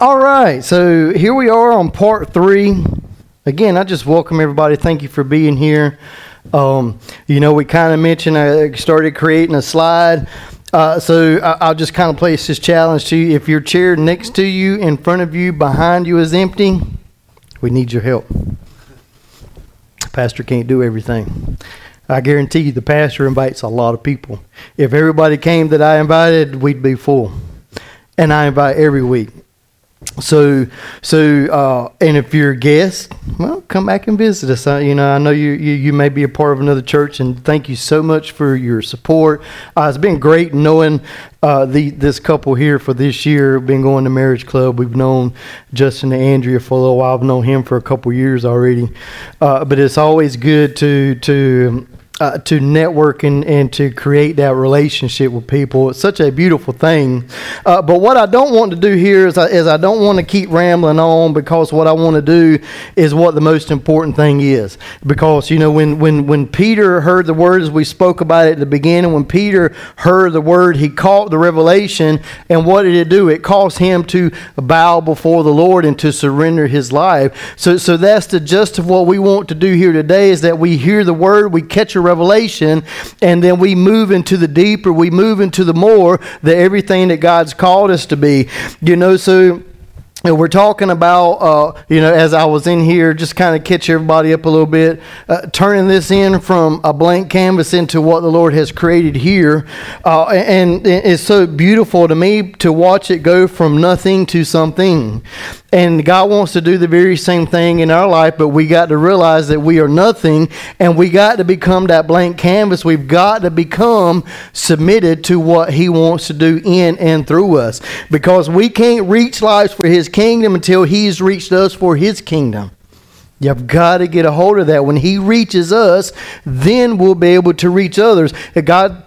All right, so here we are on part 3. Again, I just welcome everybody. Thank you for being here. You know, we kind of mentioned I started creating a slide. So I'll just kind of place this challenge to you. If your chair next to you, in front of you, behind you is empty, we need your help. Pastor can't do everything. I guarantee you the pastor invites a lot of people. If everybody came that I invited, we'd be full. And I invite every week. And if you're a guest, well, come back and visit us. I know you may be a part of another church, and thank you so much for your support. It's been great knowing this couple here for this year. We've been going to marriage club. We've known Justin and Andrea for a little while. I've known him for a couple years already. But it's always good to network and to create that relationship with people. It's such a beautiful thing. But what I don't want to do here is I don't want to keep rambling on, because what I want to do is what the most important thing is. Because, you know, when Peter heard the word, as we spoke about it at the beginning, when Peter heard the word, he caught the revelation. And what did it do? It caused him to bow before the Lord and to surrender his life. So that's the gist of what we want to do here today, is that we hear the word, we catch a revelation, and then we move into the deeper, we move into the more, the everything that God's called us to be. We're talking about, as I was in here, just kind of catch everybody up a little bit, turning this in from a blank canvas into what the Lord has created here. And it's so beautiful to me to watch it go from nothing to something. And God wants to do the very same thing in our life, but we got to realize that we are nothing, and we got to become that blank canvas. We've got to become submitted to what He wants to do in and through us, because we can't reach lives for His kingdom until He's reached us for His kingdom. You've got to get a hold of that. When He reaches us, then we'll be able to reach others. God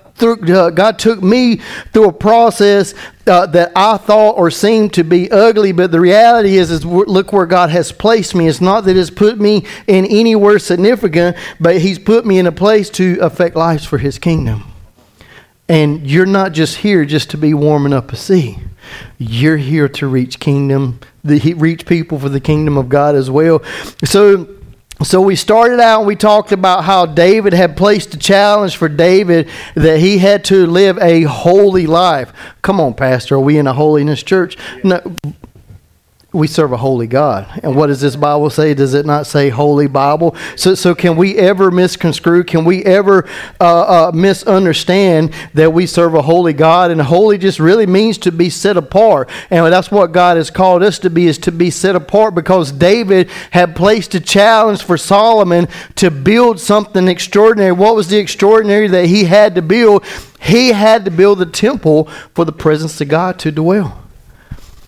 took me through a process that I thought or seemed to be ugly, but the reality is look where God has placed me. It's not that He's put me in anywhere significant, but He's put me in a place to affect lives for His kingdom. And you're not just here just to be warming up a sea. You're here to reach people for the kingdom of God as well. So we started out and we talked about how David had placed a challenge for David that he had to live a holy life. Come on, Pastor, are we in a holiness church? No, we serve a holy God. And what does this Bible say? Does it not say holy Bible? So can we ever misconstrue? Can we ever misunderstand that we serve a holy God? And holy just really means to be set apart. And that's what God has called us to be, is to be set apart, because David had placed a challenge for Solomon to build something extraordinary. What was the extraordinary that he had to build? He had to build the temple for the presence of God to dwell.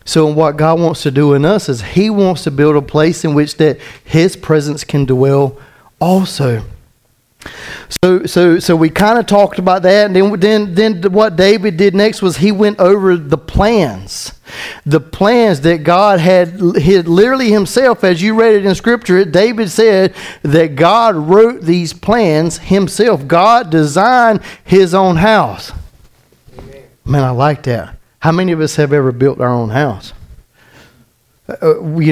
So what God wants to do in us is He wants to build a place in which that His presence can dwell also. So we kind of talked about that, and then what David did next was he went over the plans that God had literally Himself. As you read it in Scripture, David said that God wrote these plans Himself. God designed His own house. Amen. Man, I like that. How many of us have ever built our own house? We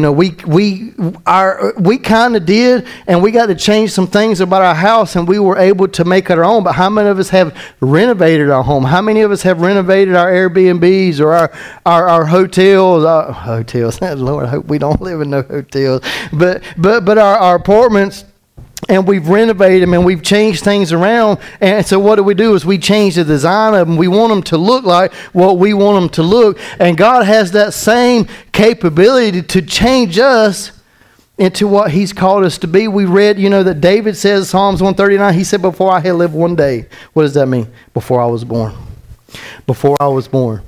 kind of did, and we got to change some things about our house, and we were able to make it our own. But how many of us have renovated our home? How many of us have renovated our Airbnbs or our hotels? Our hotels, Lord, I hope we don't live in no hotels. But our apartments. And we've renovated them, and we've changed things around. And so what do we do is we change the design of them. We want them to look like what we want them to look. And God has that same capability to change us into what He's called us to be. We read, that David says, Psalms 139, he said, before I had lived one day. What does that mean? Before I was born. Before I was born.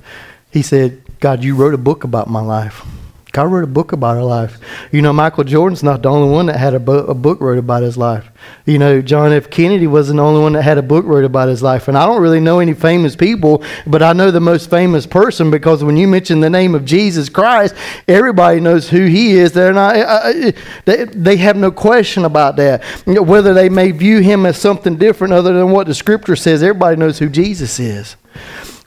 He said, God, you wrote a book about my life. God wrote a book about our life. Michael Jordan's not the only one that had a book wrote about his life. John F. Kennedy wasn't the only one that had a book wrote about his life. And I don't really know any famous people, but I know the most famous person, because when you mention the name of Jesus Christ, everybody knows who He is. They're not. They have no question about that. Whether they may view Him as something different other than what the Scripture says, everybody knows who Jesus is.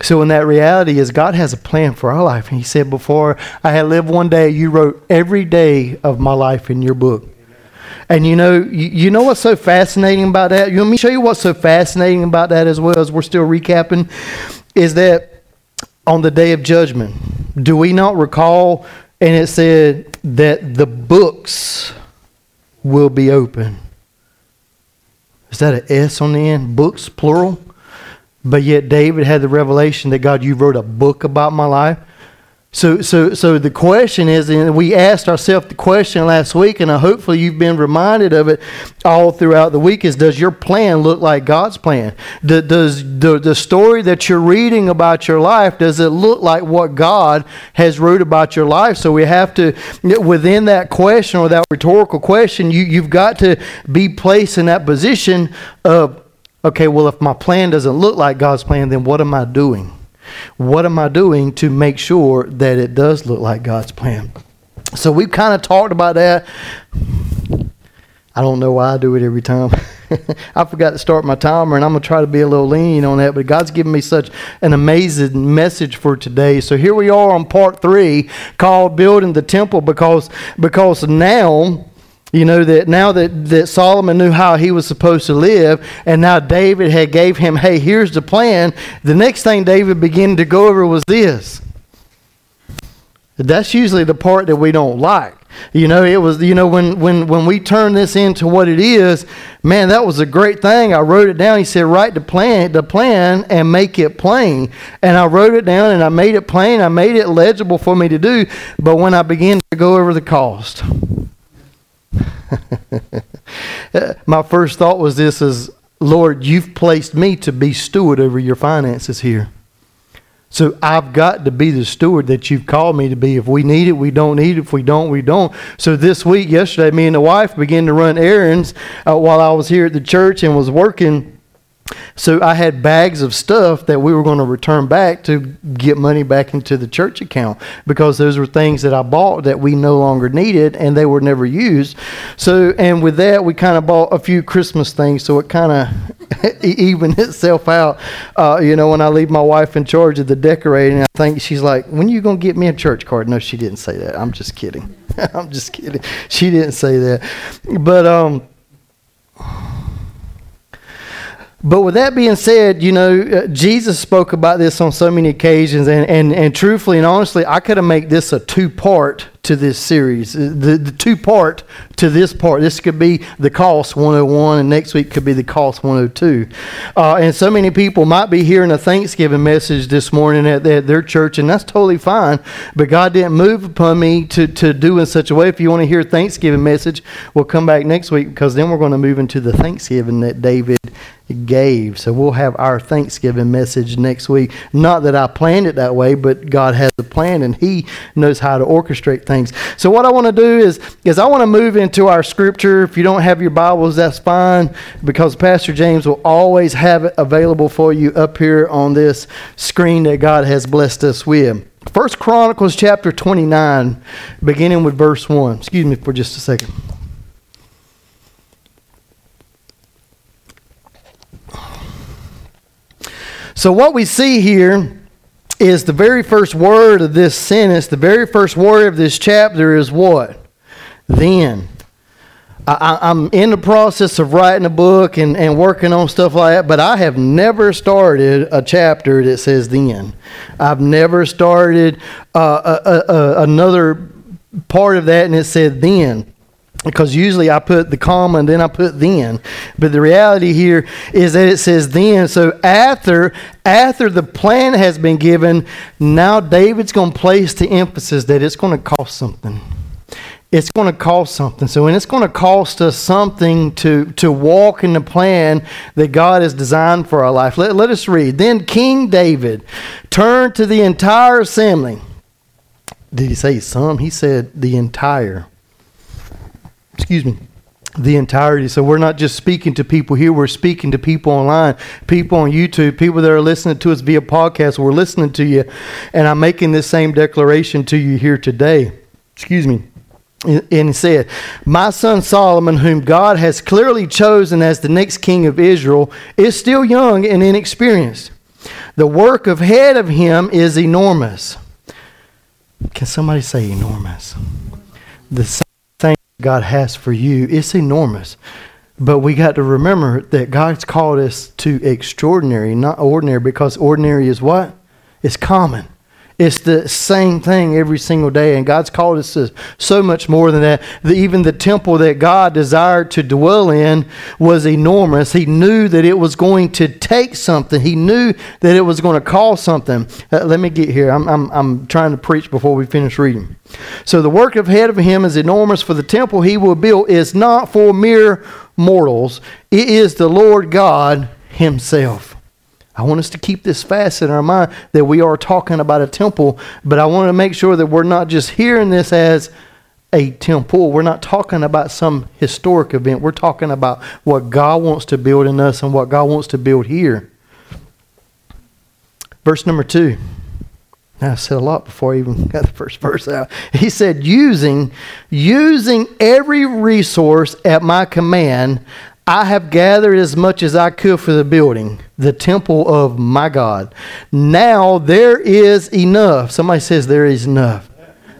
So in that reality is God has a plan for our life. And he said, before I had lived one day, you wrote every day of my life in your book. And you know what's so fascinating about that? You want me to show you what's so fascinating about that as well as we're still recapping? Is that on the day of judgment, do we not recall? And it said that the books will be open. Is that an S on the end? Books, plural? But yet David had the revelation that, God, you wrote a book about my life. So the question is, and we asked ourselves the question last week, and hopefully you've been reminded of it all throughout the week, is does your plan look like God's plan? Does the story that you're reading about your life, does it look like what God has wrote about your life? So we have to, within that question or that rhetorical question, you've got to be placed in that position of, okay, well, if my plan doesn't look like God's plan, then what am I doing? What am I doing to make sure that it does look like God's plan? So we've kind of talked about that. I don't know why I do it every time. I forgot to start my timer, and I'm going to try to be a little lean on that. But God's given me such an amazing message for today. So here we are on part 3, called Building the Temple, because now... You know, that now that Solomon knew how he was supposed to live, and now David had gave him, hey, here's the plan. The next thing David began to go over was this. That's usually the part that we don't like. You know, it was, you know, when we turn this into what it is, man, that was a great thing. I wrote it down. He said, write the plan and make it plain. And I wrote it down and I made it plain. I made it legible for me to do. But when I began to go over the cost... My first thought was this is, Lord, you've placed me to be steward over your finances here. So I've got to be the steward that you've called me to be. If we need it, we don't need it. If we don't, we don't. So this week, yesterday, me and the wife began to run errands while I was here at the church and was working. So I had bags of stuff that we were going to return back to get money back into the church account, because those were things that I bought that we no longer needed and they were never used. So, and with that, we kind of bought a few Christmas things, so it kind of evened itself out. You know, when I leave my wife in charge of the decorating, I think she's like, when are you going to get me a church card? No, she didn't say that. I'm just kidding. I'm just kidding. She didn't say that. But with that being said, you know, Jesus spoke about this on so many occasions. And truthfully and honestly, I could have made this a two-part to this series. The two-part to this part. This could be the cost 101, and next week could be the cost 102. And so many people might be hearing a Thanksgiving message this morning at their church, and that's totally fine. But God didn't move upon me to do in such a way. If you want to hear a Thanksgiving message, we'll come back next week, because then we're going to move into the Thanksgiving that David gave. So we'll have our Thanksgiving message next week. Not that I planned it that way, but God has a plan and he knows how to orchestrate things. So what I want to do is I want to move into our scripture. If you don't have your Bibles, that's fine, because Pastor James will always have it available for you up here on this screen that God has blessed us with. First Chronicles chapter 29, beginning with verse 1. Excuse me for just a second. So what we see here is the very first word of this sentence, the very first word of this chapter is what? Then. I'm in the process of writing a book and working on stuff like that, but I have never started a chapter that says then. I've never started another part of that and it said then. Because usually I put the comma and then I put then. But the reality here is that it says then. So after the plan has been given, now David's going to place the emphasis that it's going to cost something. It's going to cost something. So, and it's going to cost us something to walk in the plan that God has designed for our life. Let us read. Then King David turned to the entire assembly. Did he say some? He said the entire. Excuse me, the entirety. So we're not just speaking to people here. We're speaking to people online, people on YouTube, people that are listening to us via podcast. We're listening to you. And I'm making this same declaration to you here today. Excuse me. And he said, my son Solomon, whom God has clearly chosen as the next king of Israel, is still young and inexperienced. The work ahead of him is enormous. Can somebody say enormous? The thing God has for you, it's enormous. But we got to remember that God's called us to extraordinary, not ordinary, because ordinary is what? It's common. It's the same thing every single day. And God's called us to so much more than that. Even the temple that God desired to dwell in was enormous. He knew that it was going to take something. He knew that it was going to cost something. Let me get here. I'm trying to preach before we finish reading. So the work ahead of him is enormous, for the temple he will build is not for mere mortals. It is the Lord God himself. I want us to keep this fast in our mind that we are talking about a temple, but I want to make sure that we're not just hearing this as a temple. We're not talking about some historic event. We're talking about what God wants to build in us and what God wants to build here. Verse number 2. Now, I said a lot before I even got the first verse out. He said, using every resource at my command, I have gathered as much as I could for the building, the temple of my God. Now there is enough. Somebody says there is enough.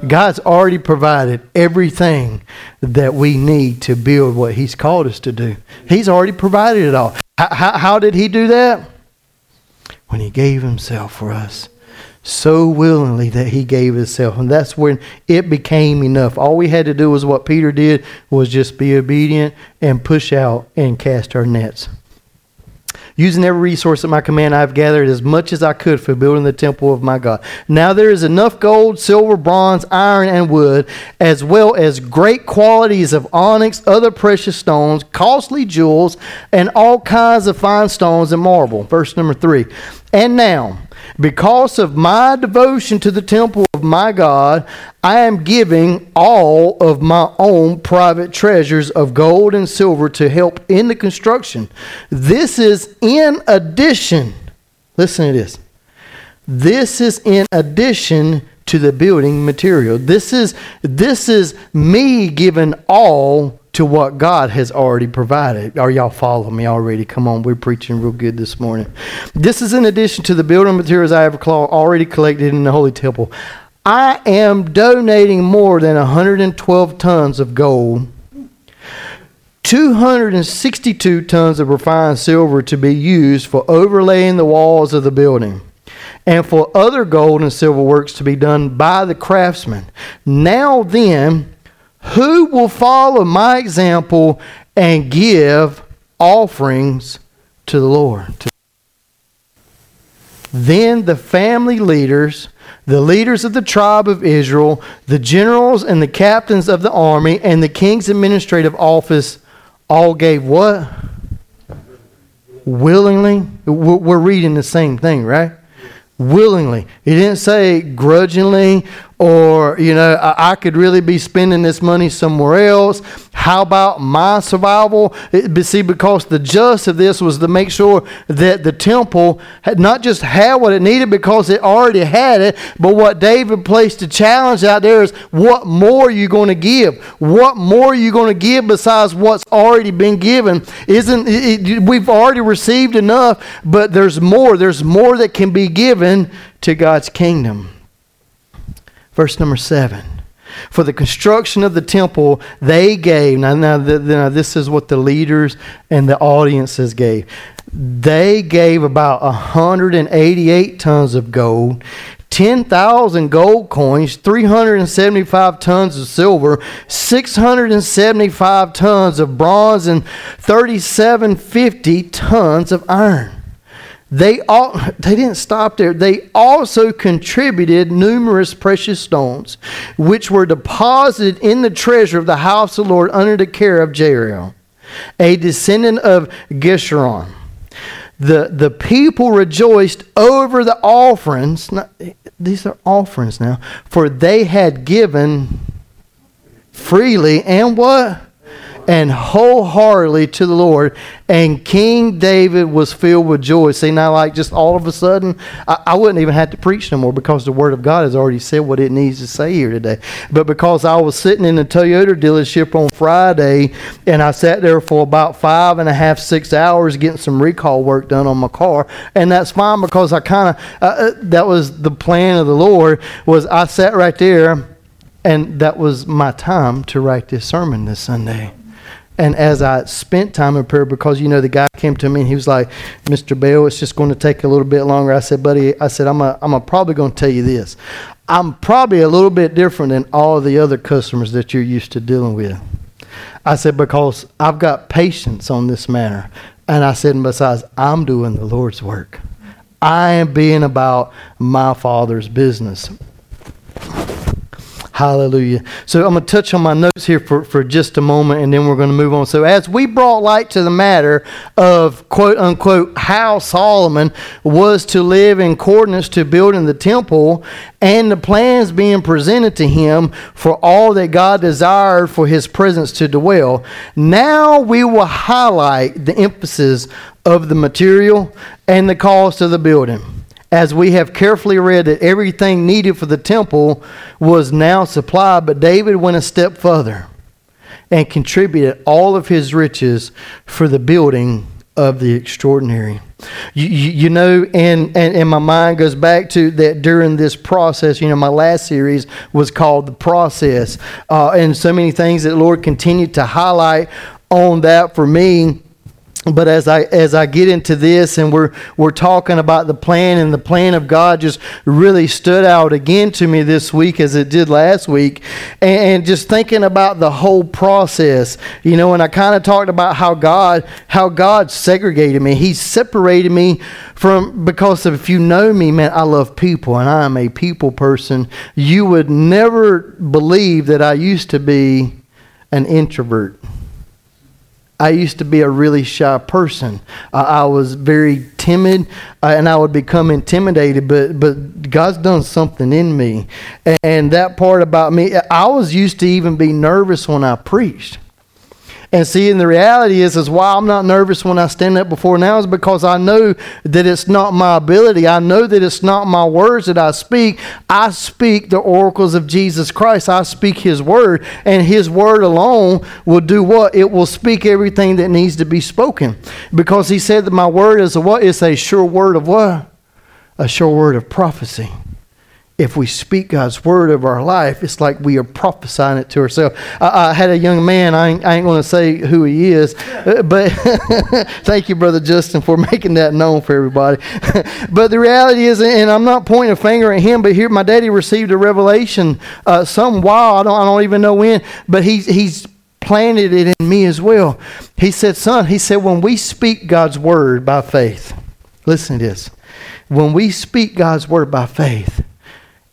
God's already provided everything that we need to build what he's called us to do. He's already provided it all. How did he do that? When he gave himself for us. So willingly that he gave himself. And that's when it became enough. All we had to do was what Peter did, was just be obedient and push out and cast our nets. Using every resource at my command, I have gathered as much as I could for building the temple of my God. Now there is enough gold, silver, bronze, iron, and wood, as well as great qualities of onyx, other precious stones, costly jewels, and all kinds of fine stones and marble. Verse number 3. And now, because of my devotion to the temple of my God, I am giving all of my own private treasures of gold and silver to help in the construction. This is in addition. Listen to this. This is in addition to the building material. This is me giving all to what God has already provided. Are y'all following me already? Come on, we're preaching real good this morning. This is in addition to the building materials I have already collected in the Holy Temple. I am donating more than 112 tons of gold, 262 tons of refined silver to be used for overlaying the walls of the building, and for other gold and silver works to be done by the craftsmen. Now then, who will follow my example and give offerings to the Lord? Then the family leaders, the leaders of the tribe of Israel, the generals and the captains of the army, and the king's administrative office all gave what? Willingly. We're reading the same thing, right? Willingly. He didn't say grudgingly or, I could really be spending this money somewhere else. How about my survival? Because the gist of this was to make sure that the temple had not just had what it needed because it already had it, but what David placed the challenge out there is, what more are you going to give? What more are you going to give besides what's already been given? We've already received enough, but there's more. There's more that can be given to God's kingdom. Verse number 7. For the construction of the temple, they gave. Now, this is what the leaders and the audiences gave. They gave about 188 tons of gold, 10,000 gold coins, 375 tons of silver, 675 tons of bronze, and 3,750 tons of iron. They didn't stop there. They also contributed numerous precious stones, which were deposited in the treasure of the house of the Lord under the care of Jeriel, a descendant of Gishoron. The people rejoiced over the offerings. These are offerings now. For they had given freely and what? and wholeheartedly to the Lord, and King David was filled with joy. See, now, like, just all of a sudden, I wouldn't even have to preach no more, because the Word of God has already said what it needs to say here today. But because I was sitting in a Toyota dealership on Friday, and I sat there for about 5.5, 6 hours getting some recall work done on my car, and that's fine, because I kind of, that was the plan of the Lord, was I sat right there, and that was my time to write this sermon this Sunday. And as I spent time in prayer, because, you know, the guy came to me and he was like, Mr. Bell, it's just going to take a little bit longer. I said, buddy, I'm probably going to tell you this. I'm probably a little bit different than all the other customers that you're used to dealing with. I said, because I've got patience on this matter. And I said, and besides, I'm doing the Lord's work. I am being about my Father's business. Hallelujah. So I'm going to touch on my notes here for just a moment, and then we're going to move on. So as we brought light to the matter of, quote unquote, how Solomon was to live in accordance to building the temple and the plans being presented to him for all that God desired for his presence to dwell, now we will highlight the emphasis of the material and the cost of the building, as we have carefully read that everything needed for the temple was now supplied. But David went a step further and contributed all of his riches for the building of the extraordinary. You know, and my mind goes back to that during this process. You know, my last series was called The Process. And so many things that the Lord continued to highlight on that for me. But as I get into this, and we're talking about the plan, and the plan of God just really stood out again to me this week as it did last week, and just thinking about the whole process, you know. And I kind of talked about how God segregated me. He separated me from, because if you know me, man, I love people, and I am a people person. You would never believe that I used to be an introvert. I used to be a really shy person. I was very timid, and I would become intimidated, but God's done something in me. And that part about me, I was used to even be nervous when I preached. And see, and the reality is why I'm not nervous when I stand up before now is because I know that it's not my ability. I know that it's not my words that I speak. I speak the oracles of Jesus Christ. I speak His Word. And His Word alone will do what? It will speak everything that needs to be spoken. Because He said that my word is a what? It's a sure word of what? A sure word of prophecy. If we speak God's word of our life, it's like we are prophesying it to ourselves. I had a young man, I ain't going to say who he is, but thank you, Brother Justin, for making that known for everybody. But the reality is, and I'm not pointing a finger at him, but here my daddy received a revelation some while, I don't even know when, but he's planted it in me as well. He said, son, he said, when we speak God's word by faith, listen to this, when we speak God's word by faith,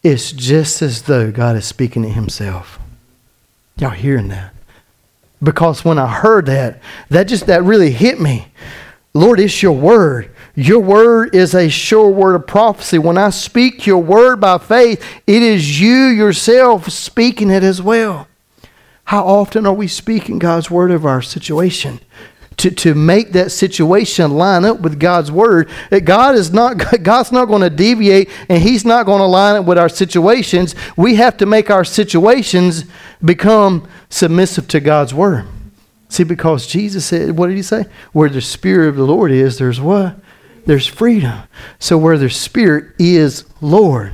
it's just as though God is speaking to Himself. Y'all hearing that? Because when I heard that really hit me. Lord, it's your word. Your word is a sure word of prophecy. When I speak your word by faith, it is you yourself speaking it as well. How often are we speaking God's word of our situation? To make that situation line up with God's word. That God's not going to deviate, and He's not going to line up with our situations. We have to make our situations become submissive to God's word. See, because Jesus said, what did He say? Where the Spirit of the Lord is, there's what? There's freedom. So where the Spirit is Lord,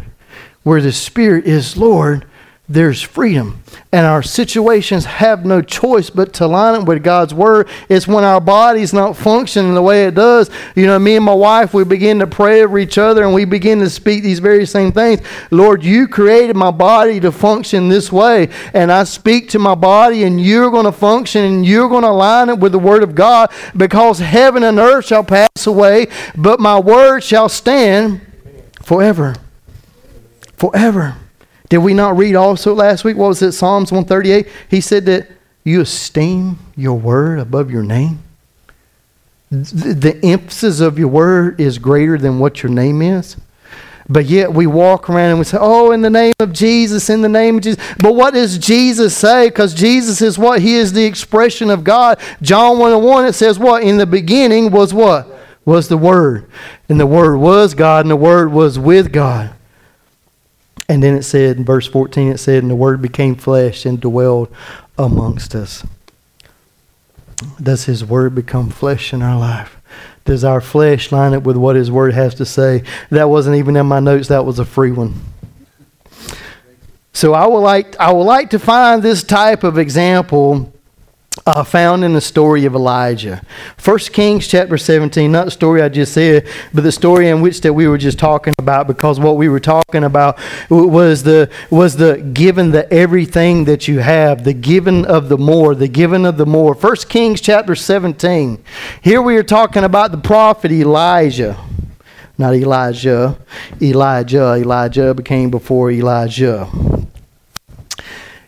where the Spirit is Lord, there's freedom. And our situations have no choice but to line up with God's word. It's when our body's not functioning the way it does. You know, me and my wife, we begin to pray over each other, and we begin to speak these very same things. Lord, you created my body to function this way. And I speak to my body, and you're going to function, and you're going to line up with the word of God, because heaven and earth shall pass away, but my word shall stand forever. Forever. Did we not read also last week? What was it? Psalms 138. He said that you esteem your word above your name. The emphasis of your word is greater than what your name is. But yet we walk around and we say, oh, in the name of Jesus, in the name of Jesus. But what does Jesus say? Because Jesus is what? He is the expression of God. John 1:1, it says what? In the beginning was what? Was the Word. And the Word was God, and the Word was with God. And then it said, in verse 14, it said, and the Word became flesh and dwelled amongst us. Does His Word become flesh in our life? Does our flesh line up with what His Word has to say? That wasn't even in my notes. That was a free one. So I would like to find this type of example found in the story of Elijah. First Kings chapter 17, not the story I just said, but the story in which that we were just talking about, because what we were talking about was the giving the everything that you have, the giving of the more, the giving of the more. First Kings chapter 17. Here we are talking about the prophet Elijah. Not Elijah. Elijah. Elijah became before Elijah.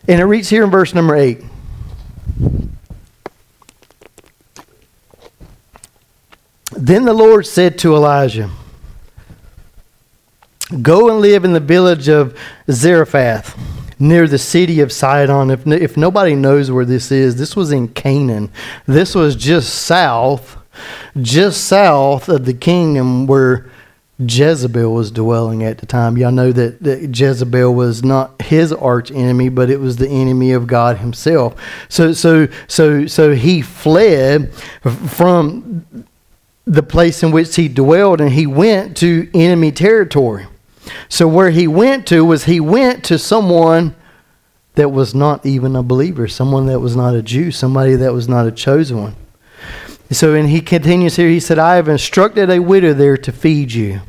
And it reads here in verse number 8. Then the Lord said to Elijah, go and live in the village of Zarephath, near the city of Sidon. If nobody knows where this is, this was in Canaan. This was just south of the kingdom where Jezebel was dwelling at the time. Y'all know that Jezebel was not his arch enemy, but it was the enemy of God himself. So he fled from the place in which he dwelled, and he went to enemy territory. So where he went to was he went to someone that was not even a believer, someone that was not a Jew, somebody that was not a chosen one. So, and he continues here, he said, I have instructed a widow there to feed you.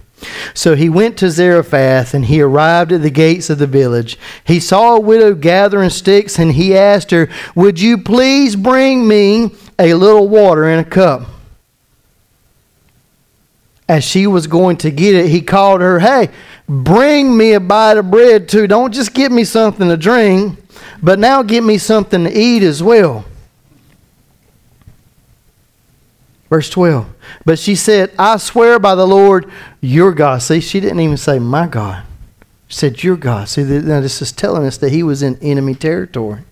So he went to Zarephath, and he arrived at the gates of the village. He saw a widow gathering sticks, and he asked her, would you please bring me a little water in a cup? As she was going to get it, he called her, hey, bring me a bite of bread too. Don't just get me something to drink, but now get me something to eat as well. Verse 12. But she said, I swear by the Lord, your God. See, she didn't even say my God. She said, your God. See, now this is telling us that he was in enemy territory.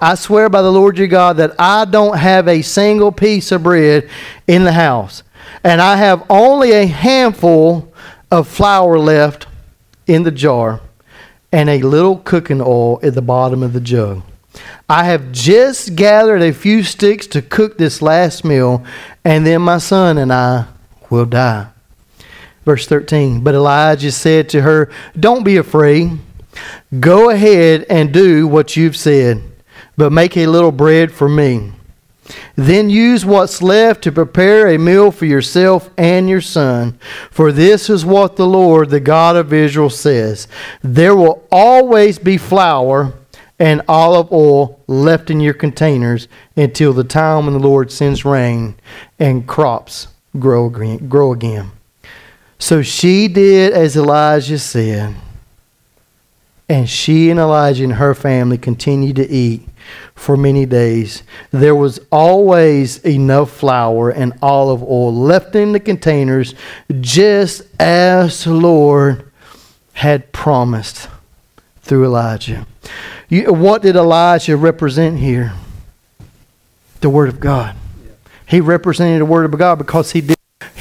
I swear by the Lord your God that I don't have a single piece of bread in the house. And I have only a handful of flour left in the jar and a little cooking oil at the bottom of the jug. I have just gathered a few sticks to cook this last meal, and then my son and I will die. Verse 13, but Elijah said to her, don't be afraid. Go ahead and do what you've said, but make a little bread for me. Then use what's left to prepare a meal for yourself and your son. For this is what the Lord, the God of Israel, says. There will always be flour and olive oil left in your containers until the time when the Lord sends rain and crops grow again. So she did as Elijah said. And she and Elijah and her family continued to eat for many days. There was always enough flour and olive oil left in the containers, just as the Lord had promised through Elijah. What did Elijah represent here? The Word of God. He represented the Word of God because he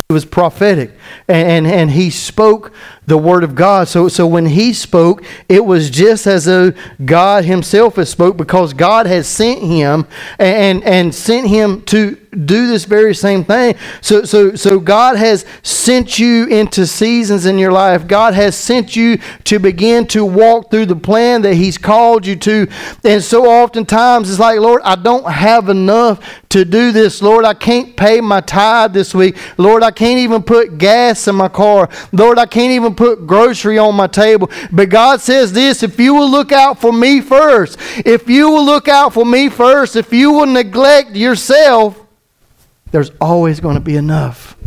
was prophetic, and he spoke the Word of God. So when he spoke, it was just as though God himself had spoke, because God had sent him and sent him to do this very same thing. So God has sent you into seasons in your life. God has sent you to begin to walk through the plan that he's called you to. And so oftentimes it's like, Lord, I don't have enough to do this. Lord, I can't pay my tithe this week. Lord, I can't even put gas in my car. Lord, I can't even put grocery on my table. But God says this, if you will look out for me first, if you will look out for me first, if you will neglect yourself, there's always going to be enough.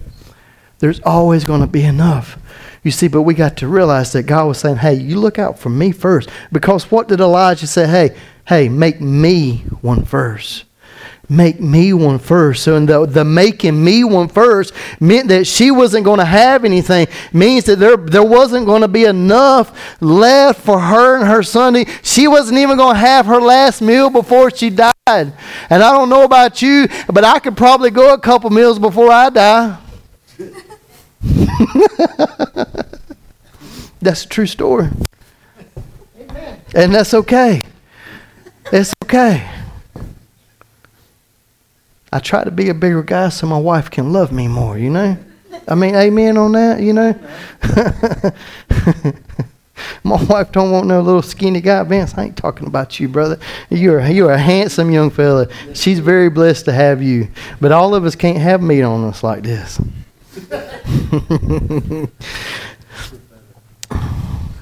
There's always going to be enough. You see, but we got to realize that God was saying, hey, you look out for me first. Because what did Elijah say? Hey, make me one first. make me one first. So in the making me one first meant that she wasn't going to have anything. Means that there wasn't going to be enough left for her and her son. She wasn't even going to have her last meal before she died. And I don't know about you, but I could probably go a couple meals before I die. That's a true story. Amen. And that's okay. It's okay. I try to be a bigger guy so my wife can love me more, you know? I mean, amen on that, you know? My wife don't want no little skinny guy. Vince, I ain't talking about you, brother. You're a handsome young fella. She's very blessed to have you. But all of us can't have meat on us like this.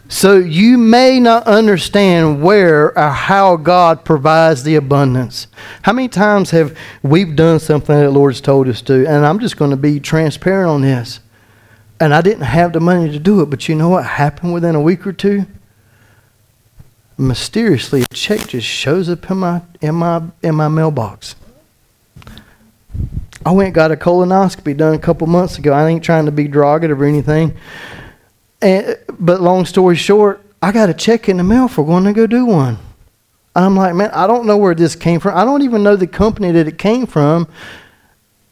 So you may not understand where or how God provides the abundance. How many times have we done something that the Lord's told us to? And I'm just going to be transparent on this. And I didn't have the money to do it, but you know what happened within a week or two? Mysteriously, a check just shows up in my mailbox. I went and got a colonoscopy done a couple months ago. I ain't trying to be derogative or anything. But long story short, I got a check in the mail for going to go do one. I'm like, man, I don't know where this came from. I don't even know the company that it came from.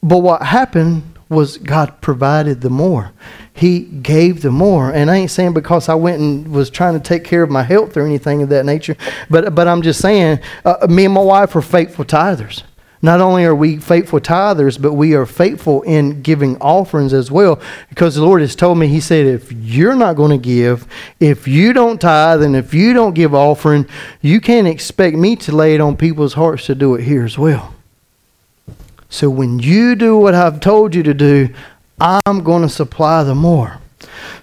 But what happened was God provided the more. He gave the more. And I ain't saying because I went and was trying to take care of my health or anything of that nature. But I'm just saying, me and my wife are faithful tithers. Not only are we faithful tithers, but we are faithful in giving offerings as well. Because the Lord has told me, He said, if you're not going to give, if you don't tithe, and if you don't give offering, you can't expect me to lay it on people's hearts to do it here as well. So when you do what I've told you to do, I'm going to supply the more.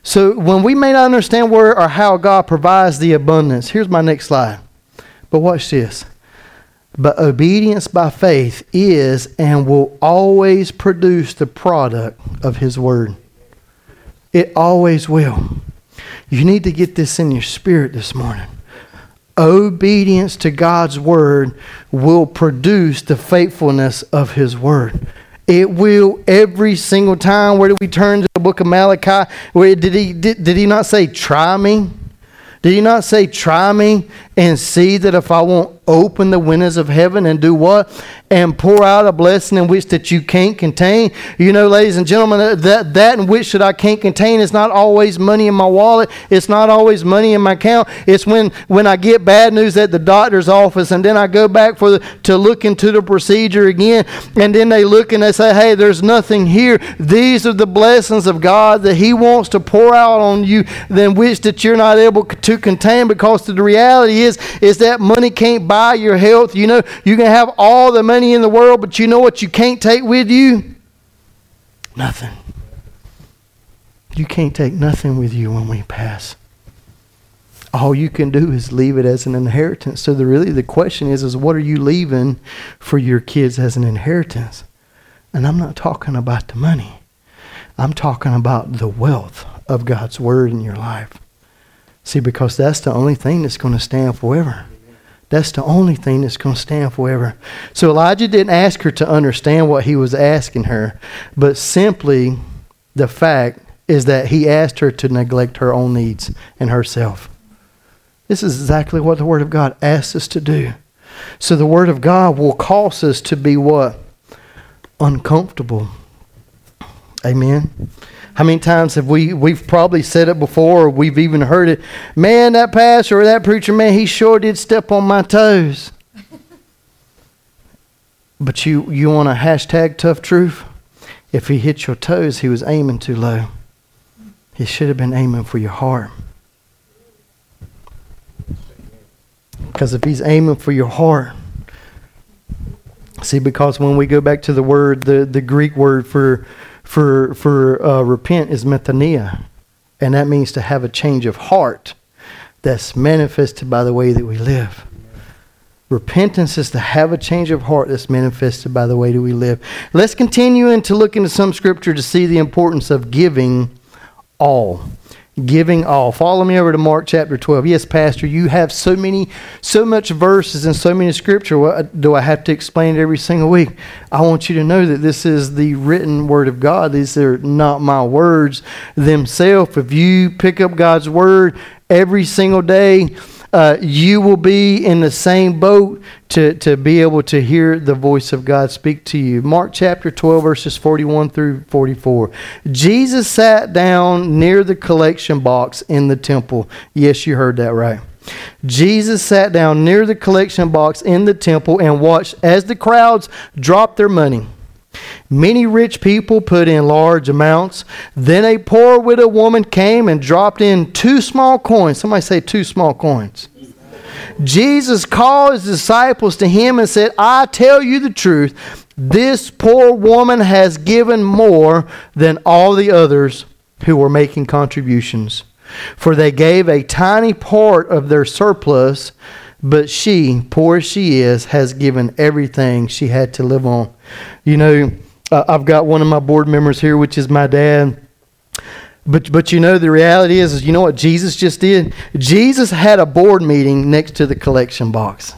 So when we may not understand where or how God provides the abundance, here's my next slide. But watch this. But obedience by faith is and will always produce the product of His Word. It always will. You need to get this in your spirit this morning. Obedience to God's Word will produce the faithfulness of His Word. It will every single time. Where do we turn to the book of Malachi? Where did he not say, try me? Did he not say, try me and see that if I won't open the windows of heaven and do what? And pour out a blessing in which that you can't contain. You know, ladies and gentlemen, that in which that I can't contain is not always money in my wallet. It's not always money in my account. It's when I get bad news at the doctor's office and then I go back to look into the procedure again. And then they look and they say, hey, there's nothing here. These are the blessings of God that He wants to pour out on you, than which that you're not able to contain, because the reality is that money can't buy your health. You know, you can have all the money in the world, but you know what you can't take with you? Nothing. You can't take nothing with you when we pass. All you can do is leave it as an inheritance. So the question is what are you leaving for your kids as an inheritance? And I'm not talking about the money. I'm talking about the wealth of God's Word in your life. See, because that's the only thing that's going to stand forever. That's the only thing that's going to stand forever. So Elijah didn't ask her to understand what he was asking her, but simply the fact is that he asked her to neglect her own needs and herself. This is exactly what the Word of God asks us to do. So the Word of God will cause us to be what? Uncomfortable. Amen. How many times have we've probably said it before, or we've even heard it. Man, that pastor or that preacher, man, he sure did step on my toes. But you want a hashtag tough truth? If he hit your toes, he was aiming too low. He should have been aiming for your heart. Because if he's aiming for your heart, see, because when we go back to the word, the Greek word for repent is metanoia, and that means to have a change of heart that's manifested by the way that we live. Repentance is to have a change of heart that's manifested by the way that we live. Let's continue to look into some scripture to see the importance of giving all. giving all. Follow me over to Mark chapter 12. Yes, Pastor, you have so much verses and so many scripture. What, do I have to explain it every single week? I want you to know that this is the written word of God. These are not my words themselves. If you pick up God's word every single day, you will be in the same boat to be able to hear the voice of God speak to you. Mark chapter 12, verses 41 through 44. Jesus sat down near the collection box in the temple. Yes, you heard that right. Jesus sat down near the collection box in the temple and watched as the crowds dropped their money. Many rich people put in large amounts. Then a poor widow woman came and dropped in 2 small coins. Somebody say 2 small coins. Jesus called his disciples to him and said, I tell you the truth, this poor woman has given more than all the others who were making contributions. For they gave a tiny part of their surplus, but she, poor as she is, has given everything she had to live on. You know, I've got one of my board members here, which is my dad. But you know, the reality is you know what Jesus just did? Jesus had a board meeting next to the collection box.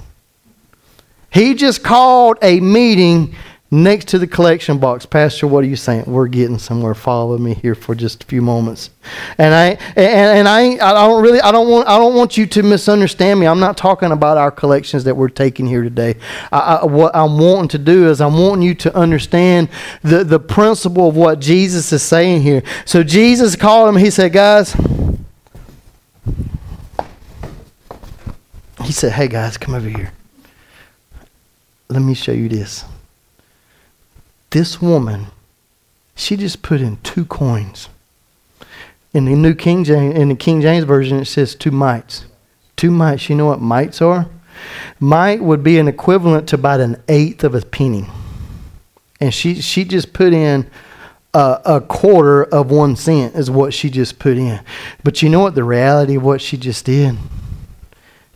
He just called a meeting next to the collection box. Pastor, what are you saying? We're getting somewhere. Follow me here for just a few moments. And I don't want you to misunderstand me. I'm not talking about our collections that we're taking here today. What I'm wanting to do is I'm wanting you to understand the principle of what Jesus is saying here. So Jesus called him. He said, guys, he said, hey guys, come over here. Let me show you this. This woman, she just put in 2 coins. In the King James Version, it says 2 mites. 2 mites. You know what mites are? Mite would be an equivalent to about 1/8 of a penny. And she just put in a 1/4 of 1 cent is what she just put in. But you know what the reality of what she just did?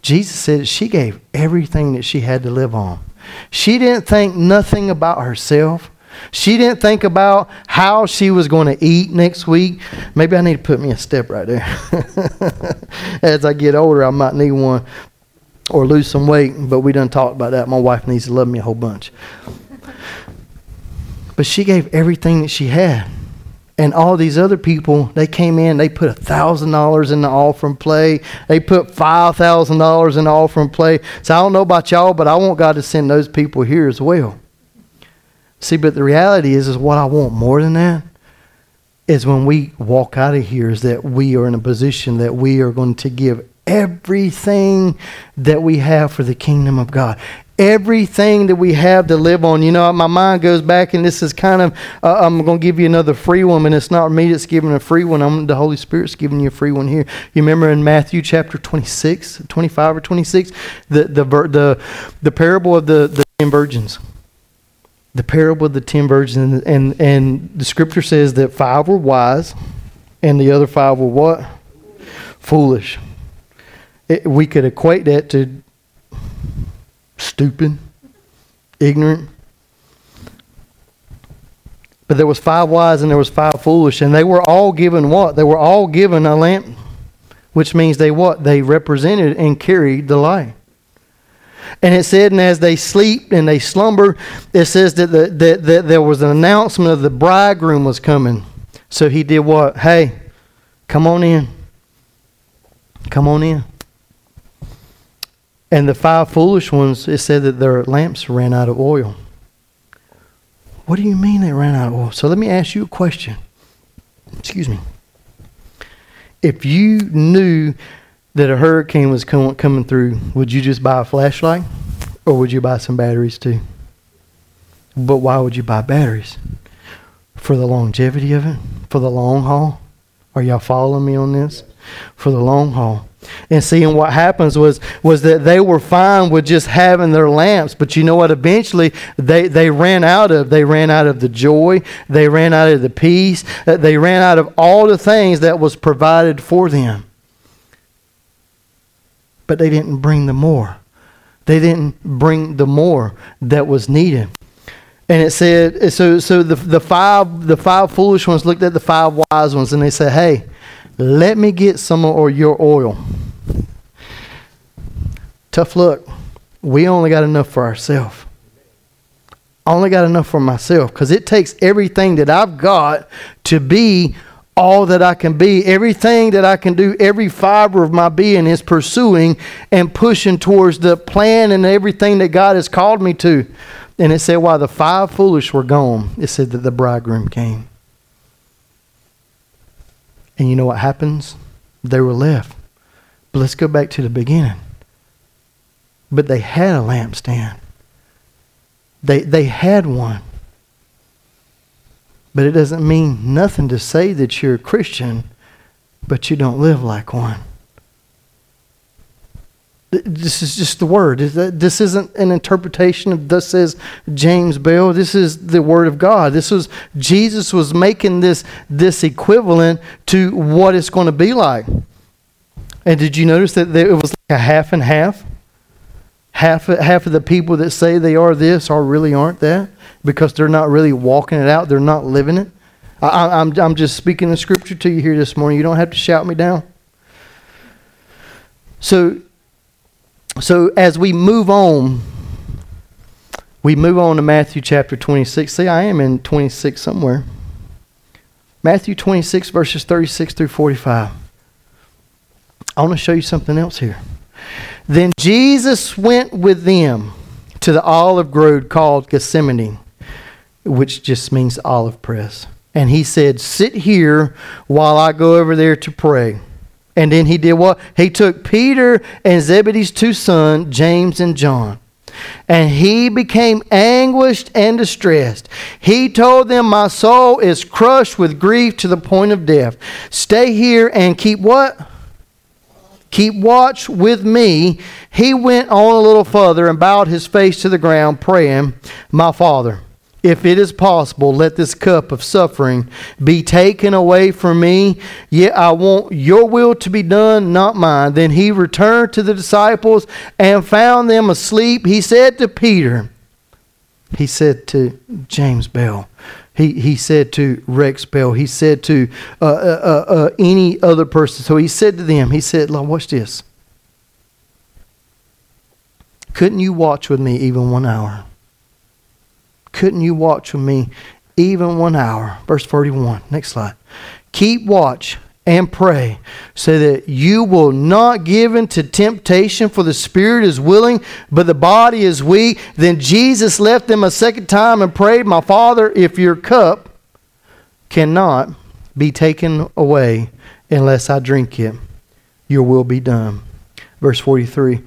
Jesus said she gave everything that she had to live on. She didn't think nothing about herself. She didn't think about how she was going to eat next week. Maybe I need to put me a step right there. As I get older, I might need one or lose some weight, but we done talked about that. My wife needs to love me a whole bunch. But she gave everything that she had. And all these other people, they came in, they put $1,000 in the offering plate. They put $5,000 in the offering plate. So I don't know about y'all, but I want God to send those people here as well. See, but the reality is what I want more than that is when we walk out of here is that we are in a position that we are going to give everything that we have for the kingdom of God. Everything that we have to live on. You know, my mind goes back, and this is kind of, I'm going to give you another free one, and it's not me that's giving a free one. The Holy Spirit's giving you a free one here. You remember in Matthew chapter 25 or 26, the parable of the 10 virgins. The parable of the 10 virgins, and the scripture says that 5 were wise, and the other 5 were what? Foolish. We could equate that to stupid, ignorant. But there was 5 wise and there was 5 foolish, and they were all given what? They were all given a lamp, which means they what? They represented and carried the light. And it said, and as they sleep and they slumber, it says that that there was an announcement of the bridegroom was coming. So he did what? Hey, come on in. Come on in. And the 5 foolish ones, it said that their lamps ran out of oil. What do you mean they ran out of oil? So let me ask you a question. Excuse me. If you knew that a hurricane was coming through, would you just buy a flashlight? Or would you buy some batteries too? But why would you buy batteries? For the longevity of it? For the long haul? Are y'all following me on this? For the long haul. And seeing what happens was that they were fine with just having their lamps. But you know what? Eventually, they ran out of the joy. They ran out of the peace. They ran out of all the things that was provided for them. But they didn't bring the more. They didn't bring the more that was needed. And it said, so the five foolish ones looked at the 5 wise ones and they said, hey, Let me get some of your oil. Tough look. We only got enough for ourselves. I only got enough for myself, because it takes everything that I've got to be all that I can be. Everything that I can do, every fiber of my being is pursuing and pushing towards the plan and everything that God has called me to. And it said, while the five foolish were gone, it said that the bridegroom came. And you know what happens? They were left. But let's go back to the beginning. But they had a lampstand. They had one. But it doesn't mean nothing to say that you're a Christian, but you don't live like one. This is just the word. This isn't an interpretation of thus says James Bell. This is the word of God. This was Jesus was making this equivalent to what it's going to be like. And did you notice that it was like a half and half? Half of the people that say they are this or really aren't that, because they're not really walking it out. They're not living it. I'm just speaking the scripture to you here this morning. You don't have to shout me down. So as we move on to Matthew chapter 26. See, I am in 26 somewhere. Matthew 26 verses 36 through 45. I want to show you something else here. Then Jesus went with them to the olive grove called Gethsemane, which just means olive press. And he said, sit here while I go over there to pray. And then he did what? He took Peter and Zebedee's two sons, James and John. And he became anguished and distressed. He told them, my soul is crushed with grief to the point of death. Stay here and keep what? Keep watch with me. He went on a little further and bowed his face to the ground, praying, my Father, if it is possible, let this cup of suffering be taken away from me. Yet I want your will to be done, not mine. Then he returned to the disciples and found them asleep. He said to Peter, he said to James Bell, He said to Rex Bell, he said to any other person. So he said to them, he said, Lord, watch this. Couldn't you watch with me even 1 hour? Couldn't you watch with me even 1 hour? Verse 41, next slide. Keep watch and pray so that you will not give in to temptation, for the spirit is willing, but the body is weak. Then Jesus left them a second time and prayed, my Father, if your cup cannot be taken away unless I drink it, your will be done. Verse 43,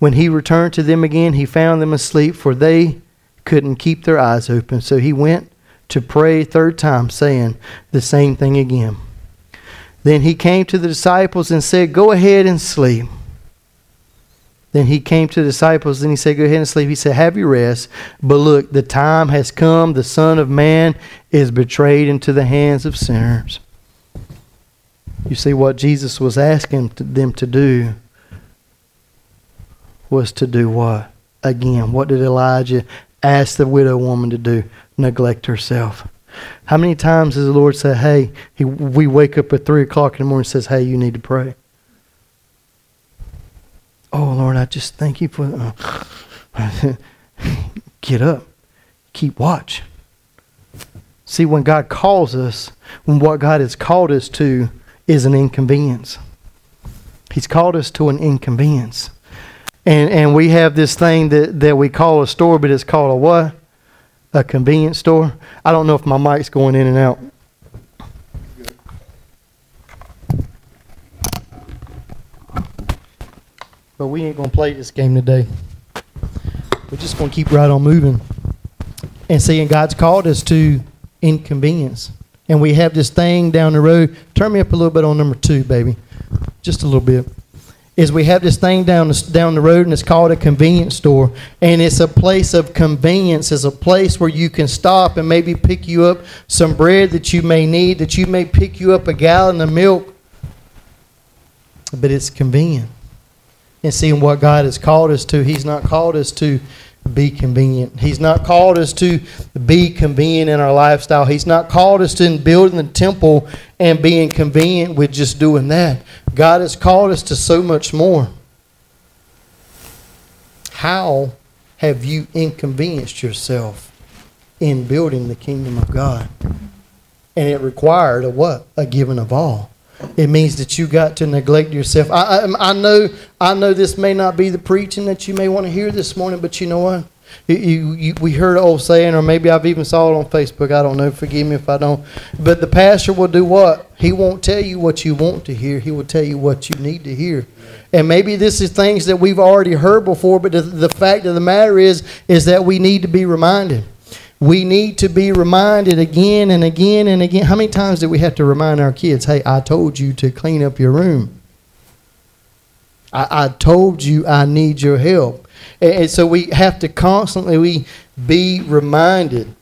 when he returned to them again, he found them asleep, for they couldn't keep their eyes open. So he went to pray a third time, saying the same thing again. Then he came to the disciples and said, go ahead and sleep. Then he came to the disciples and he said, go ahead and sleep. He said, have your rest. But look, the time has come. The Son of Man is betrayed into the hands of sinners. You see, what Jesus was asking them to do was to do what? Again, what did Elijah ask the widow woman to do? Neglect herself. How many times does the Lord say, hey, we wake up at 3 o'clock in the morning and says, hey, you need to pray. Oh, Lord, I just thank you for... Get up. Keep watch. See, when God calls us, when what God has called us to is an inconvenience. He's called us to an inconvenience. And we have this thing that we call a store, but it's called a what? A convenience store. I don't know if my mic's going in and out. But we ain't going to play this game today. We're just going to keep right on moving. And seeing God's called us to inconvenience. And we have this thing down the road. Turn me up a little bit on number 2, baby. Just a little bit. Is we have this thing down the road, and it's called a convenience store. And it's a place of convenience. It's a place where you can stop and maybe pick you up some bread that you may need, that you may pick you up a gallon of milk. But it's convenient. And seeing what God has called us to, He's not called us to be convenient. He's not called us to be convenient in our lifestyle. He's not called us to building the temple and being convenient with just doing that. God has called us to so much more. How have you inconvenienced yourself in building the kingdom of God? And it required a what? A giving of all. It means that you got to neglect yourself. I know this may not be the preaching that you may want to hear this morning, but you know what? We heard an old saying, or maybe I've even saw it on Facebook. I don't know. Forgive me if I don't. But the pastor will do what? He won't tell you what you want to hear. He will tell you what you need to hear. And maybe this is things that we've already heard before, but the fact of the matter is that we need to be reminded. We need to be reminded again and again and again. How many times did we have to remind our kids, hey, I told you to clean up your room. I told you I need your help. And so we have to constantly be reminded.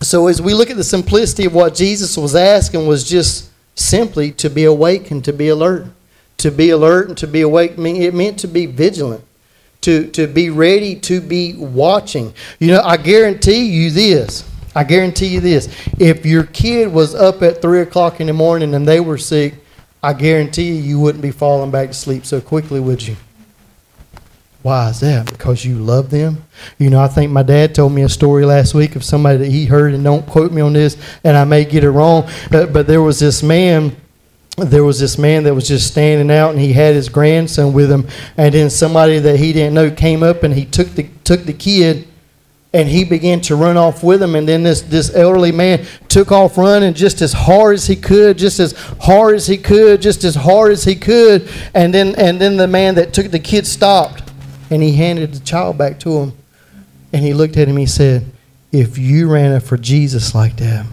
So as we look at the simplicity of what Jesus was asking was just simply to be awake and to be alert. To be alert and to be awake, it meant to be vigilant. To be ready, to be watching. You know, I guarantee you this. If your kid was up at 3 o'clock in the morning and they were sick, I guarantee you wouldn't be falling back to sleep so quickly, would you? Why is that? Because you love them? You know, I think my dad told me a story last week of somebody that he heard, and don't quote me on this, and I may get it wrong, but there was this man that was just standing out, and he had his grandson with him, and then somebody that he didn't know came up and he took the kid and he began to run off with him, and then this elderly man took off running just as hard as he could, and then the man that took the kid stopped, and he handed the child back to him, and he looked at him and he said, if you ran up for Jesus like that,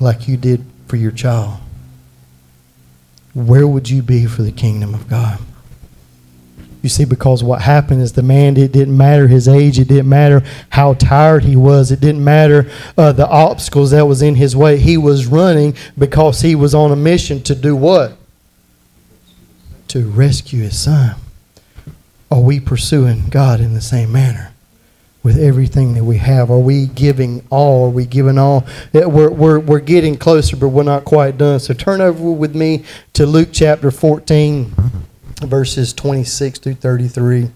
like you did for your child, where would you be for the kingdom of God? You see, because what happened is the man, it didn't matter his age. It didn't matter how tired he was. It didn't matter the obstacles that was in his way. He was running because he was on a mission to do what? To rescue his son. Are we pursuing God in the same manner? With everything that we have, are we giving all? Are we giving all? We're getting closer, but we're not quite done. So turn over with me to Luke chapter 14, verses 26 through 33.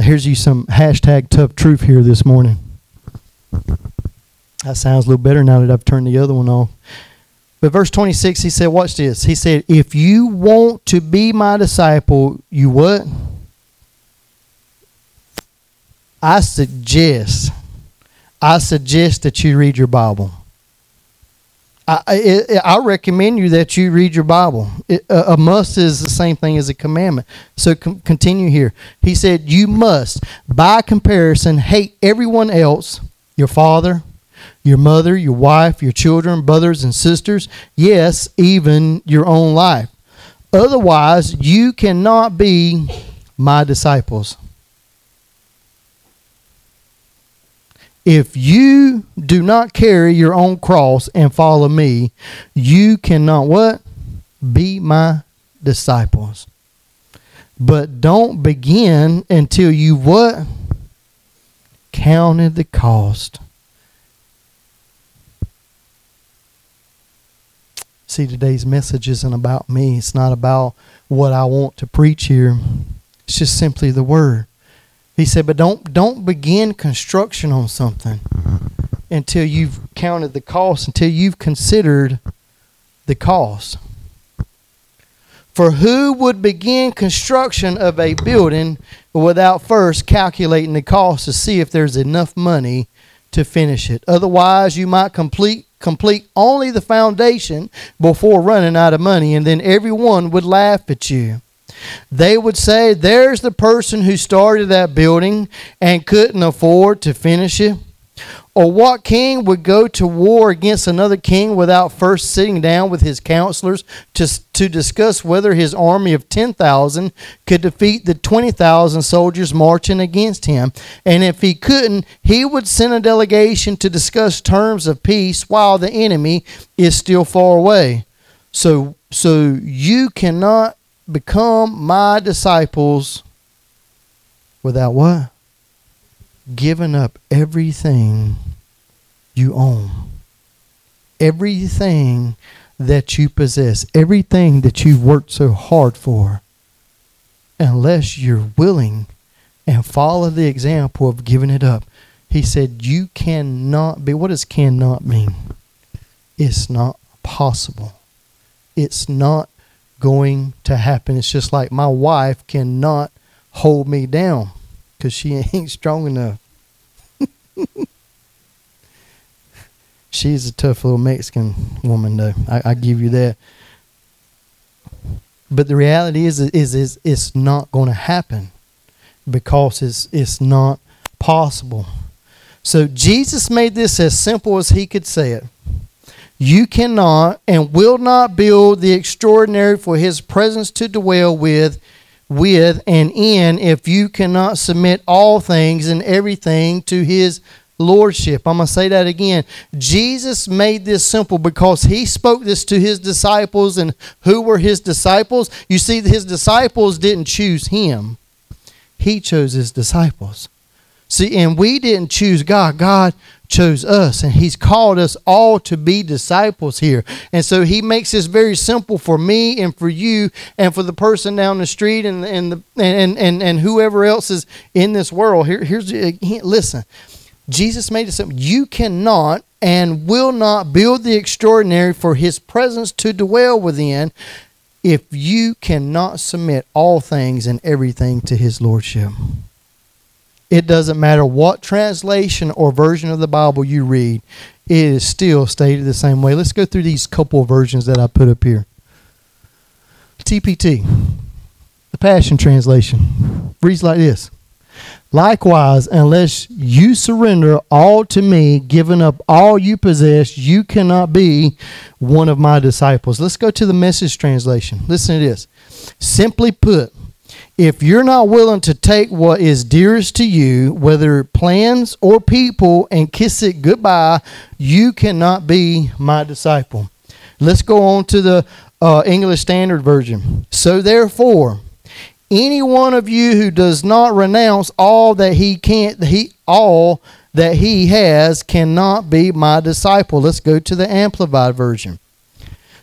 Here's you some hashtag tough truth here this morning. That sounds a little better now that I've turned the other one off. But verse 26, he said, watch this. He said, if you want to be my disciple, you what? I suggest that you read your Bible. I recommend you that you read your Bible. A must is the same thing as a commandment. So continue here. He said, you must, by comparison, hate everyone else, your father, your mother, your wife, your children, brothers and sisters, yes, even your own life. Otherwise, you cannot be my disciples. If you do not carry your own cross and follow me, you cannot what? Be my disciples. But don't begin until you what? Counted the cost. See, today's message isn't about me. It's not about what I want to preach here. It's just simply the word. He said, but don't begin construction on something until you've counted the cost, until you've considered the cost. For who would begin construction of a building without first calculating the cost to see if there's enough money to finish it? Otherwise, you might complete only the foundation before running out of money, and then everyone would laugh at you. They would say, there's the person who started that building and couldn't afford to finish it. Or what king would go to war against another king without first sitting down with his counselors to discuss whether his army of 10,000 could defeat the 20,000 soldiers marching against him? And if he couldn't, he would send a delegation to discuss terms of peace while the enemy is still far away. So you cannot become my disciples without what? Giving up everything you own, everything that you possess, everything that you've worked so hard for, unless you're willing and follow the example of giving it up. He said, you cannot be. What does cannot mean? It's not possible. It's not going to happen. It's just like my wife cannot hold me down because she ain't strong enough. She's a tough little Mexican woman, though. I give you that. But the reality is it's not going to happen because it's not possible. So Jesus made this as simple as he could say it. You cannot and will not build the extraordinary for his presence to dwell with and in if you cannot submit all things and everything to his lordship. I'm going to say that again. Jesus made this simple because he spoke this to his disciples. And who were his disciples? You see, his disciples didn't choose him. He chose his disciples. See, and we didn't choose God. God chose us, and he's called us all to be disciples here. And so he makes this very simple for me and for you and for the person down the street and whoever else is in this world. Here's listen. Jesus made it simple. You cannot and will not build the extraordinary for his presence to dwell within if you cannot submit all things and everything to his lordship. It doesn't matter what translation or version of the Bible you read. It is still stated the same way. Let's go through these couple of versions that I put up here. TPT, the Passion Translation, reads like this. Likewise, unless you surrender all to me, giving up all you possess, you cannot be one of my disciples. Let's go to the Message Translation. Listen to this. Simply put, if you're not willing to take what is dearest to you, whether plans or people, and kiss it goodbye, you cannot be my disciple. Let's go on to the English Standard Version. So therefore, any one of you who does not renounce all that he has cannot be my disciple. Let's go to the Amplified Version.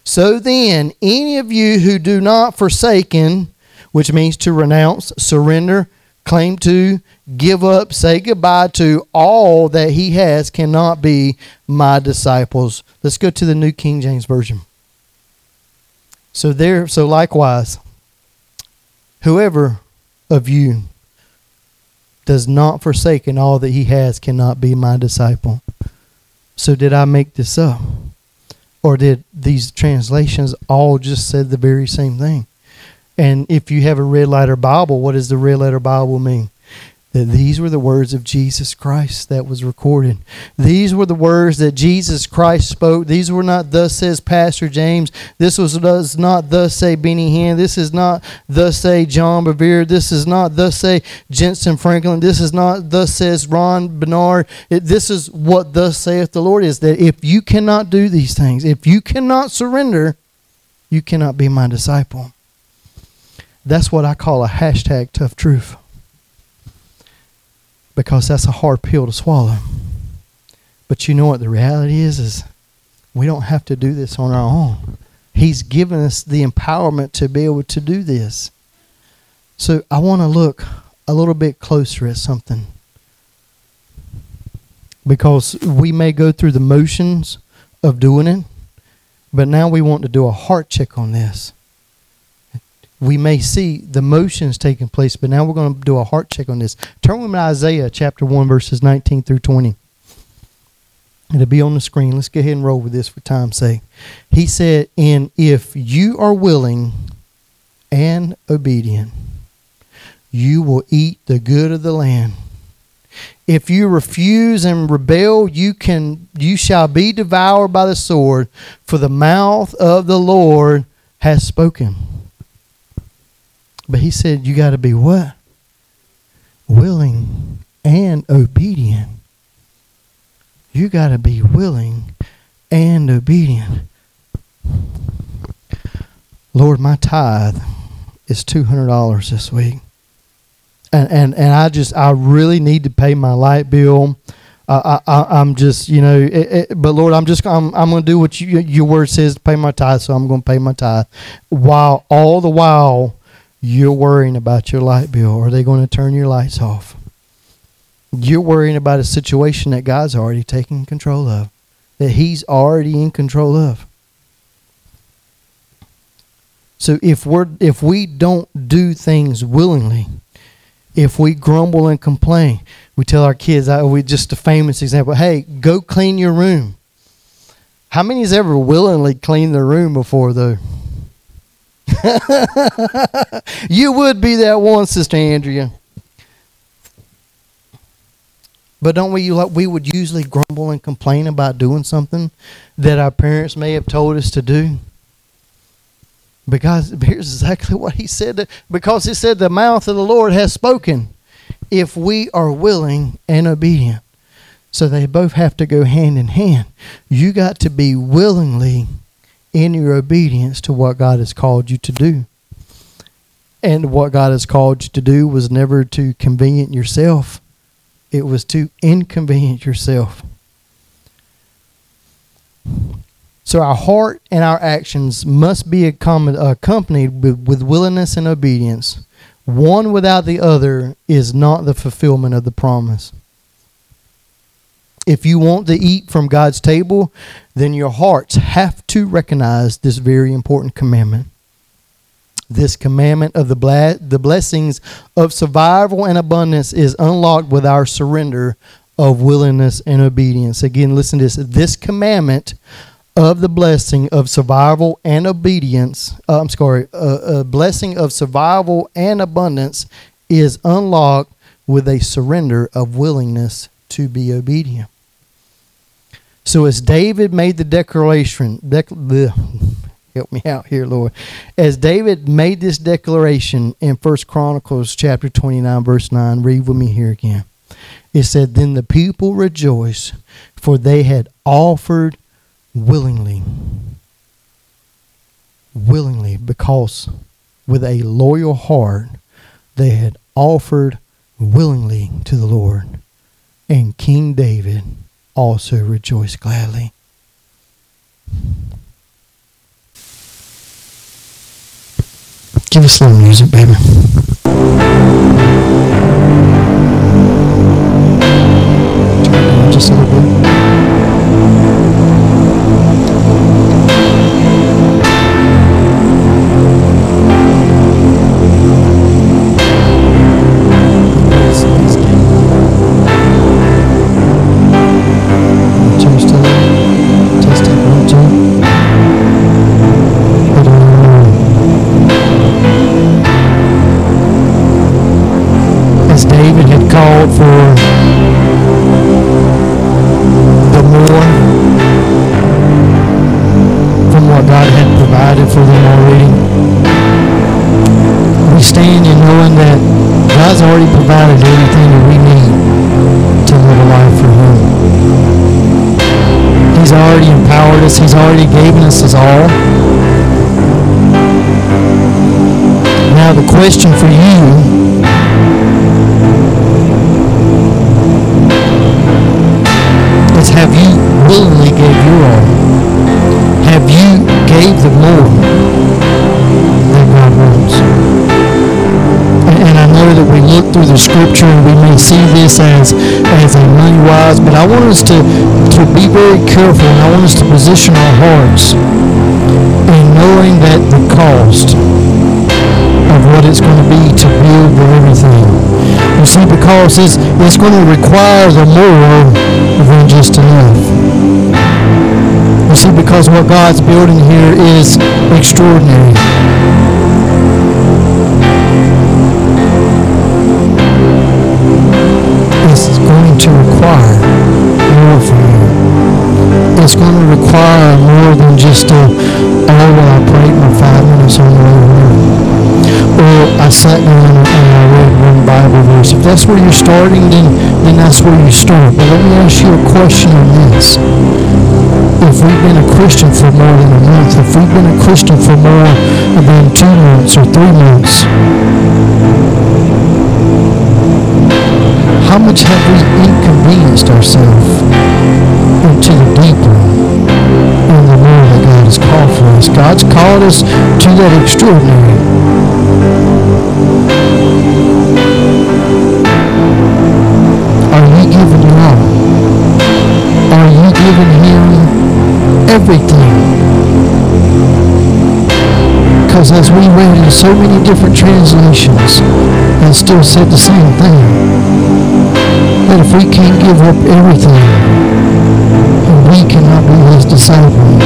So then, any of you who do not forsaken, which means to renounce, surrender, claim to, give up, say goodbye to all that he has cannot be my disciples. Let's go to the New King James Version. So likewise, whoever of you does not forsake and all that he has cannot be my disciple. So did I make this up? Or did these translations all just say the very same thing? And if you have a red letter Bible, what does the red letter Bible mean? That these were the words of Jesus Christ that was recorded. These were the words that Jesus Christ spoke. These were not thus says Pastor James. This does not thus say Benny Hinn. This is not thus say John Bevere. This is not thus say Jensen Franklin. This is not thus says Ron Bernard. This is what thus saith the Lord is, that if you cannot do these things, if you cannot surrender, you cannot be my disciple. That's what I call a hashtag tough truth, because that's a hard pill to swallow. But you know what the reality is we don't have to do this on our own. He's given us the empowerment to be able to do this. So I want to look a little bit closer at something, because we may go through the motions of doing it, but now we want to do a heart check on this. We may see the motions taking place, but now we're going to do a heart check on this. Turn with me to Isaiah chapter 1, verses 19 through 20. It'll be on the screen. Let's go ahead and roll with this for time's sake. He said, and if you are willing and obedient, you will eat the good of the land. If you refuse and rebel, you shall be devoured by the sword, for the mouth of the Lord has spoken. But he said, you got to be what? Willing and obedient. You got to be willing and obedient. Lord, my tithe is $200 this week. And I really need to pay my light bill. But Lord, I'm going to do what your word says to pay my tithe, so I'm going to pay my tithe. All the while, you're worrying about your light bill. Are they going to turn your lights off? You're worrying about a situation that God's already taking control of, that He's already in control of. So if we don't do things willingly, if we grumble and complain, we tell our kids, just a famous example, hey, go clean your room. How many has ever willingly cleaned their room before, though? You would be that one, Sister Andrea. But don't we would usually grumble and complain about doing something that our parents may have told us to do? Because here's exactly what he said. Because he said the mouth of the Lord has spoken, if we are willing and obedient. So they both have to go hand in hand. You got to be willingly in your obedience to what God has called you to do. And what God has called you to do was never to convenient yourself. It was to inconvenient yourself. So our heart and our actions must be accompanied with willingness and obedience. One without the other is not the fulfillment of the promise. If you want to eat from God's table, then your hearts have to recognize this very important commandment. This commandment of the blessings of survival and abundance is unlocked with our surrender of willingness and obedience. Again, listen to this. This commandment of the blessing of survival and obedience, blessing of survival and abundance is unlocked with a surrender of willingness to be obedient. So as David made the declaration, help me out here, Lord. As David made this declaration in First Chronicles chapter 29, verse 9, read with me here again. It said, then the people rejoiced, for they had offered willingly, because with a loyal heart they had offered willingly to the Lord, and King David also rejoiced gladly. Give us a little music, baby. Just a little bit. He's already given us his all. Now the question for you is, have you willingly gave your all? Have you gave the more than God wants? And I know that we look through the scripture and we may see this as a money-wise, but I want us to be very careful, and I want us to position our hearts in knowing that the cost of what it's going to be to build with everything. You see, because it's going to require the more than just enough. You see, because what God's building here is extraordinary. It's I sat down and I read one Bible verse. If that's where you're starting, then that's where you start. But let me ask you a question on this. If we've been a Christian for more than a month, if we've been a Christian for more than 2 months or 3 months, how much have we inconvenienced ourselves into the deep end in the world that God has called for us? God's called us to that extraordinary. Are you giving love? Are you giving Him everything? Because as we read in so many different translations, it still said the same thing. That if we can't give up everything, then we cannot be His disciple.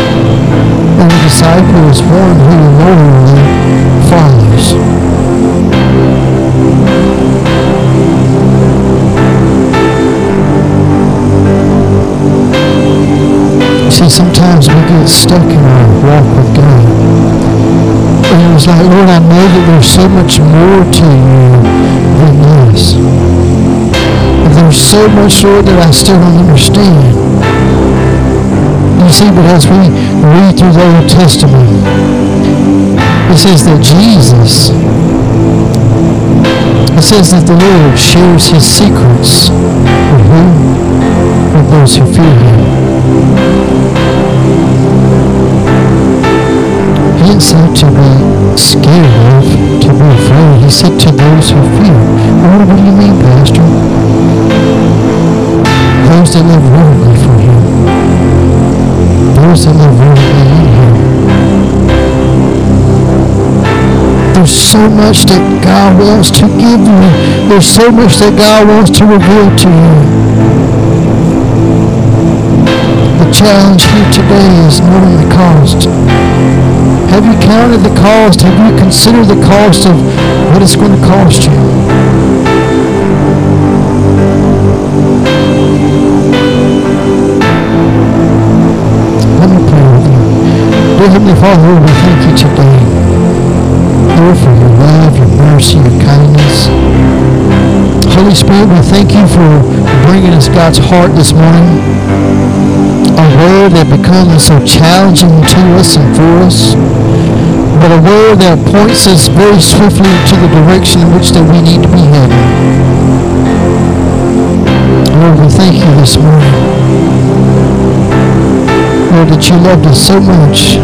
And a disciple is one who loyally follows. See, sometimes we get stuck in our walk with God. And it was like, Lord, I know that there's so much more to You than this. There's so much, Lord, that I still don't understand. You see, but as we read through the Old Testament, it says that Jesus, it says that the Lord shares His secrets with who? With those who fear Him. He didn't say to be scared of, to be afraid. He said to those who fear. Lord, what do you mean, Pastor? Those that live worldly for Him. Those that live worldly in Him. There's so much that God wants to give you. There's so much that God wants to reveal to you. The challenge here today is knowing the cost. Have you counted the cost? Have you considered the cost of what it's going to cost you? Heavenly Father, Lord, we thank You today, Lord, for Your love, Your mercy, Your kindness. Holy Spirit, we thank You for bringing us God's heart this morning, a word that becomes so challenging to us and for us, but a word that points us very swiftly to the direction in which that we need to be headed. Lord, we thank You this morning. Lord, that You loved us so much,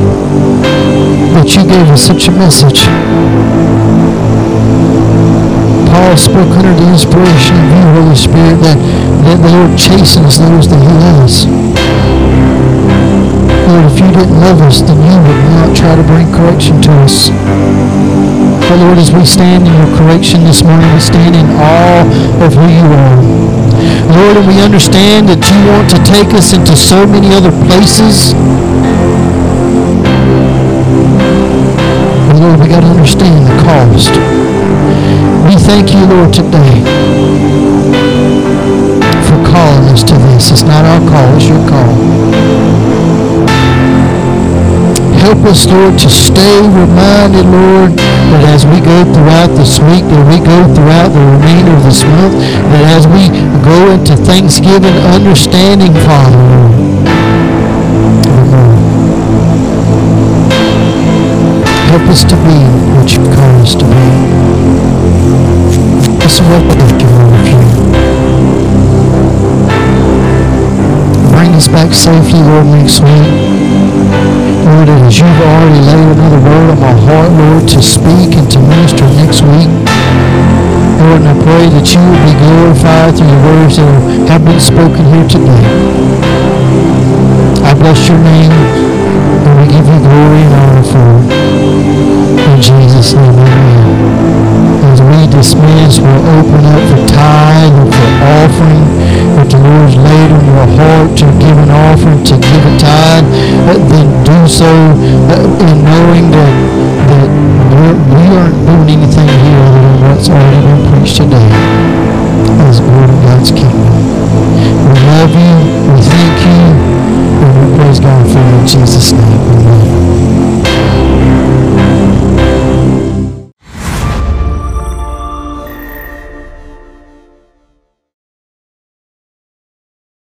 that You gave us such a message. Paul spoke under the inspiration of You, Holy Spirit, that the Lord chastens those that He loves. Lord, if You didn't love us, then You would not try to bring correction to us. But Lord, as we stand in Your correction this morning, we stand in awe of who You are. Lord, and we understand that You want to take us into so many other places. But Lord, we got to understand the cost. We thank You, Lord, today for calling us to this. It's not our call, it's Your call. Help us, Lord, to stay reminded, Lord, that as we go throughout this week, that we go throughout the remainder of this month, that as we go into Thanksgiving, understanding, Father, help us to be what You've called us to be. That's what we have given of You. Bring us back safely, Lord, next week. Lord, as You've already laid another word on my heart, Lord, to speak and to minister next week. Lord, and I pray that You will be glorified through the words that have been spoken here today. I bless Your name, and we give You glory and honor for it. In Jesus' name, amen. As we dismiss, we'll open up for tithe and for offering. If the Lord's laid on your heart to give an offering, to give a tithe, then do so in knowing that we aren't doing anything here other than what's already been preached today as glory of God's kingdom. We love you, we thank you, and we praise God for you in Jesus' name.